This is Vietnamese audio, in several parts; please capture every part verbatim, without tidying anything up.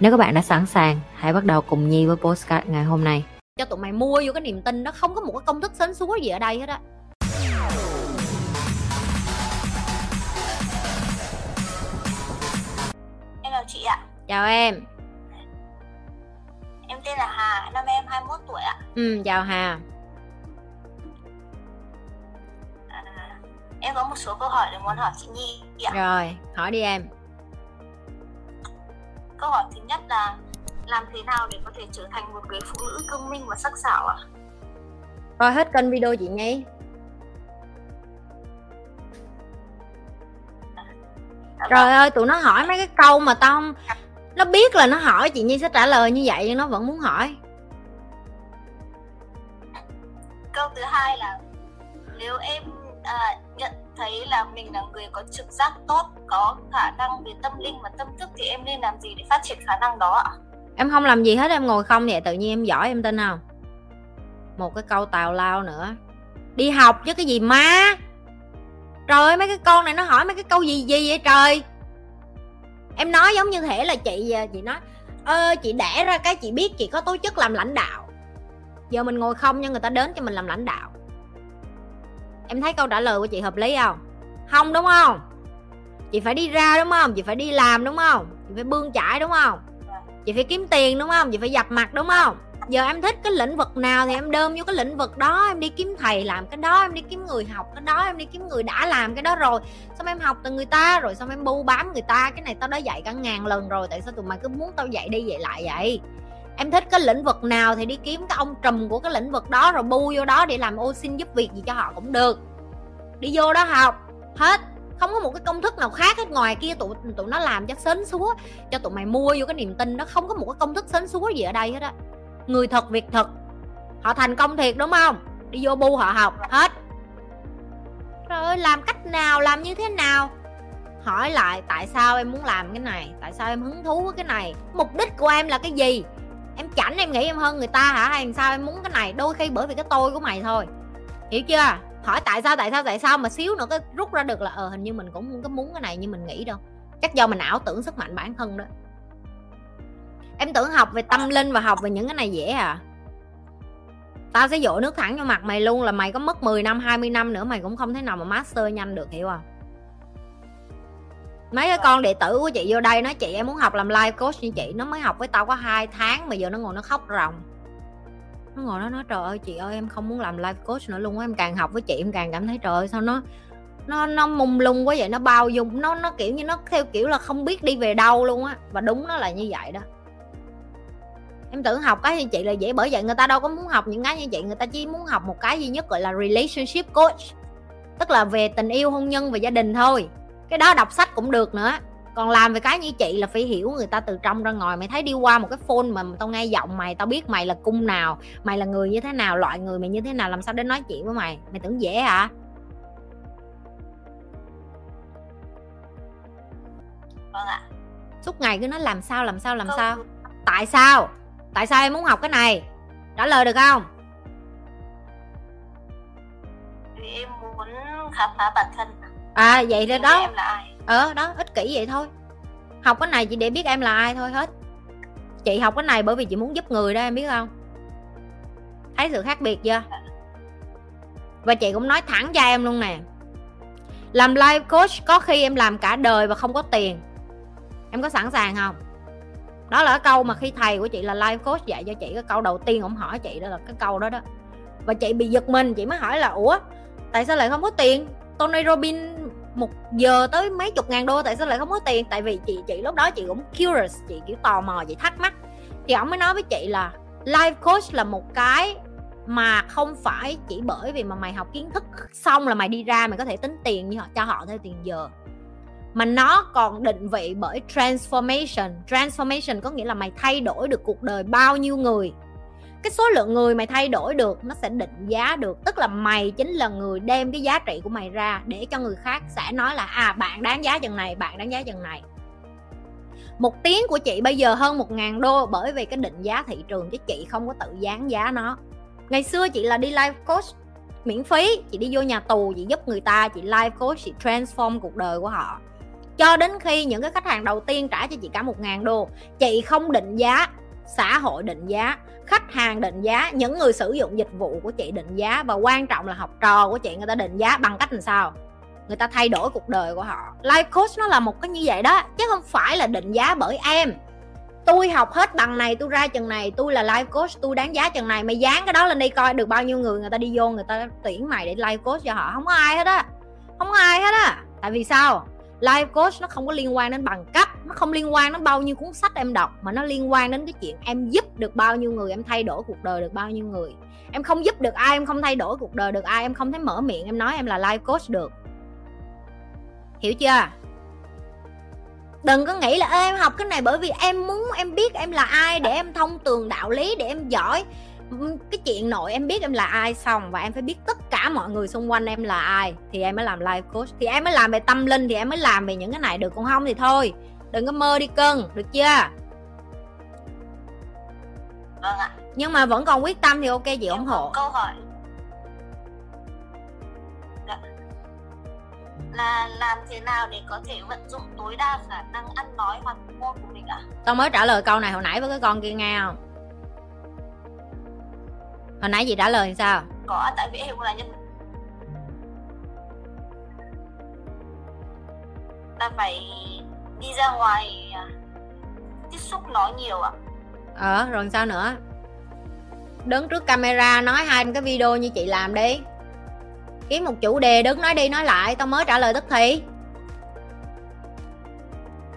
Nếu các bạn đã sẵn sàng, hãy bắt đầu cùng Nhi với podcast ngày hôm nay. Cho tụi mày mua vô cái niềm tin, nó không có một cái công thức sến súa gì ở đây hết á. Hello chị ạ. Chào em. Em tên là Hà, năm em hai mươi mốt tuổi ạ. Ừ, chào Hà. À, em có một số câu hỏi để muốn hỏi chị Nhi ạ. Rồi, hỏi đi em. Câu hỏi thứ nhất là làm thế nào để có thể trở thành một người phụ nữ thông minh và sắc sảo ạ? À? Coi hết kênh video chị Nhi. Trời ơi, tụi nó hỏi mấy cái câu mà tao không... Nó biết là nó hỏi chị Nhi sẽ trả lời như vậy nhưng nó vẫn muốn hỏi. Câu thứ hai là nếu em à, nhận thấy là mình là người có trực giác tốt, có khả năng về tâm linh và tâm thức thì em nên làm gì để phát triển khả năng đó ạ? Em không làm gì hết, em ngồi không vậy tự nhiên em giỏi, em tin không? Một cái câu tào lao nữa. Đi học chứ cái gì má. Trời ơi, mấy cái con này nó hỏi mấy cái câu gì gì vậy trời. Em nói giống như thể là chị chị nói ơ chị đẻ ra cái chị biết chị có tố chất làm lãnh đạo. Giờ mình ngồi không nhưng người ta đến cho mình làm lãnh đạo. Em thấy câu trả lời của chị hợp lý không? Không đúng không? Chị phải đi ra đúng không? Chị phải đi làm đúng không? Chị phải bươn chải đúng không? Chị phải kiếm tiền đúng không? Chị phải giặt mặt đúng không? Giờ em thích cái lĩnh vực nào thì em đơm vô cái lĩnh vực đó. Em đi kiếm thầy làm cái đó, em đi kiếm người học cái đó, em đi kiếm người đã làm cái đó rồi. Xong em học từ người ta, rồi xong em bu bám người ta. Cái này tao đã dạy cả ngàn lần rồi, tại sao tụi mày cứ muốn tao dạy đi dạy lại vậy? Em thích cái lĩnh vực nào thì đi kiếm cái ông trùm của cái lĩnh vực đó, rồi bu vô đó để làm ô xin giúp việc gì cho họ cũng được. Đi vô đó học hết, không có một cái công thức nào khác hết. Ngoài kia tụi tụi nó làm cho sến súa, cho tụi mày mua vô cái niềm tin, nó không có một cái công thức sến súa gì ở đây hết á. Người thật việc thật, họ thành công thiệt đúng không? Đi vô bu họ học hết. Trời ơi, làm cách nào, làm như thế nào? Hỏi lại tại sao em muốn làm cái này, tại sao em hứng thú với cái này, mục đích của em là cái gì? Em chảnh em nghĩ em hơn người ta hả, hay làm sao em muốn cái này? Đôi khi bởi vì cái tôi của mày thôi, hiểu chưa? Hỏi tại sao tại sao tại sao mà xíu nữa cái rút ra được là ờ hình như mình cũng không có muốn cái này như mình nghĩ đâu, chắc do mình ảo tưởng sức mạnh bản thân đó. Em tưởng học về tâm linh và học về những cái này dễ à? Tao sẽ dội nước thẳng vô mặt mày luôn, là mày có mất mười năm hai mươi năm nữa mày cũng không thể nào mà master nhanh được, hiểu không? Mấy cái con đệ tử của chị vô đây nói chị em muốn học làm life coach như chị, nó mới học với tao có hai tháng mà giờ nó ngồi nó khóc ròng. Nó ngồi nó nói trời ơi chị ơi em không muốn làm life coach nữa luôn á. Em càng học với chị em càng cảm thấy trời ơi sao nó nó nó mông lung quá vậy, nó bao dung, nó nó kiểu như nó theo kiểu là không biết đi về đâu luôn á. Và đúng nó là như vậy đó. Em tưởng học cái như chị là dễ, bởi vậy người ta đâu có muốn học những cái như chị, người ta chỉ muốn học một cái duy nhất gọi là relationship coach, tức là về tình yêu, hôn nhân và gia đình thôi. Cái đó đọc sách cũng được nữa, còn làm về cái như chị là phải hiểu người ta từ trong ra ngoài. Mày thấy đi qua một cái phone mà tao nghe giọng mày, tao biết mày là cung nào, mày là người như thế nào, loại người mày như thế nào, làm sao để nói chuyện với mày. Mày tưởng dễ hả? Vâng ạ. Suốt ngày cứ nói làm sao làm sao làm không. Sao tại sao tại sao em muốn học cái này, trả lời được không? Vì em muốn khám phá bản thân. À vậy là đó, em là ai? Ờ đó, ích kỷ vậy thôi. Học cái này chỉ để biết em là ai thôi hết. Chị học cái này bởi vì chị muốn giúp người đó, em biết không? Thấy sự khác biệt chưa? Và chị cũng nói thẳng cho em luôn nè, làm life coach có khi em làm cả đời và không có tiền. Em có sẵn sàng không? Đó là cái câu mà khi thầy của chị là life coach dạy cho chị, cái câu đầu tiên ổng hỏi chị đó là cái câu đó đó. Và chị bị giật mình, chị mới hỏi là ủa tại sao lại không có tiền? Tony Robbins một giờ tới mấy chục ngàn đô, tại sao lại không có tiền? Tại vì chị chị lúc đó chị cũng curious, chị kiểu tò mò, chị thắc mắc. Thì ổng mới nói với chị là life coach là một cái mà không phải chỉ bởi vì mà mày học kiến thức xong là mày đi ra mày có thể tính tiền như họ cho họ theo tiền giờ, mà nó còn định vị bởi transformation. Transformation có nghĩa là mày thay đổi được cuộc đời bao nhiêu người. Cái số lượng người mày thay đổi được nó sẽ định giá được. Tức là mày chính là người đem cái giá trị của mày ra để cho người khác sẽ nói là à, bạn đáng giá chừng này, bạn đáng giá chừng này. Một tiếng của chị bây giờ hơn một nghìn đô bởi vì cái định giá thị trường, chứ chị không có tự dán giá nó. Ngày xưa chị là đi life coach miễn phí, chị đi vô nhà tù, chị giúp người ta, chị life coach, chị transform cuộc đời của họ. Cho đến khi những cái khách hàng đầu tiên trả cho chị cả một nghìn đô, chị không định giá, xã hội định giá, khách hàng định giá, những người sử dụng dịch vụ của chị định giá, và quan trọng là học trò của chị người ta định giá bằng cách làm sao? Người ta thay đổi cuộc đời của họ. Life coach nó là một cái như vậy đó, chứ không phải là định giá bởi em. Tôi học hết bằng này, tôi ra chừng này, tôi là life coach, tôi đáng giá chừng này. Mày dán cái đó lên đi coi được bao nhiêu người người ta đi vô, người ta tuyển mày để life coach cho họ. Không có ai hết á, không có ai hết á. Tại vì sao? Life coach nó không có liên quan đến bằng cấp, nó không liên quan đến bao nhiêu cuốn sách em đọc, mà nó liên quan đến cái chuyện em giúp được bao nhiêu người, em thay đổi cuộc đời được bao nhiêu người. Em không giúp được ai, em không thay đổi cuộc đời được ai, em không thể mở miệng em nói em là life coach được. Hiểu chưa? Đừng có nghĩ là ê, em học cái này bởi vì em muốn em biết em là ai để em thông tường đạo lý, để em giỏi cái chuyện nội em biết em là ai xong, và em phải biết tất cả mọi người xung quanh em là ai thì em mới làm life coach, thì em mới làm về tâm linh, thì em mới làm về những cái này được. Còn không thì thôi, đừng có mơ đi cưng, được chưa? Vâng ạ. Nhưng mà vẫn còn quyết tâm thì ok, chị ủng hộ. Câu hỏi là làm thế nào để có thể vận dụng tối đa khả năng ăn nói hoặc ngôn của mình ạ? À? Tao mới trả lời câu này hồi nãy với cái con kia nghe không? Hồi nãy chị trả lời thì sao? Có, tại vì em cũng là nhân ta phải đi ra ngoài tiếp xúc nói nhiều ạ. À? Ờ, rồi sao nữa? Đứng trước camera nói hai cái video như chị làm đi, kiếm một chủ đề đứng nói đi nói lại. Tao mới trả lời tức thì.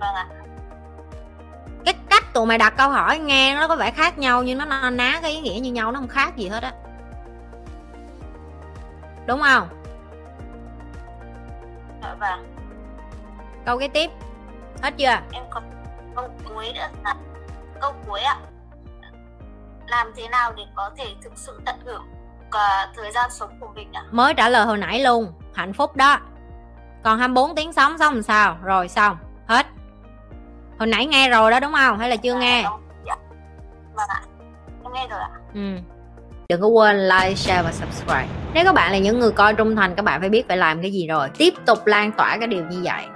Vâng ạ. Cái cách tụi mày đặt câu hỏi nghe nó có vẻ khác nhau nhưng nó ná cái ý nghĩa như nhau, nó không khác gì hết á, đúng không? Dạ vâng. Câu kế tiếp hết chưa? Em còn câu cuối nữa à? Câu cuối ạ, làm thế nào để có thể thực sự tận hưởng thời gian sống của mình ạ? Mới trả lời hồi nãy luôn, hạnh phúc đó. Còn hai mươi bốn tiếng sống xong làm sao? Rồi xong, hết. Hồi nãy nghe rồi đó đúng không? Hay là chưa à, nghe? Dạ. Vâng ạ. Em nghe rồi ạ. Ừ. Đừng có quên like, share và subscribe. Nếu các bạn là những người coi trung thành, các bạn phải biết phải làm cái gì rồi. Tiếp tục lan tỏa cái điều như vậy.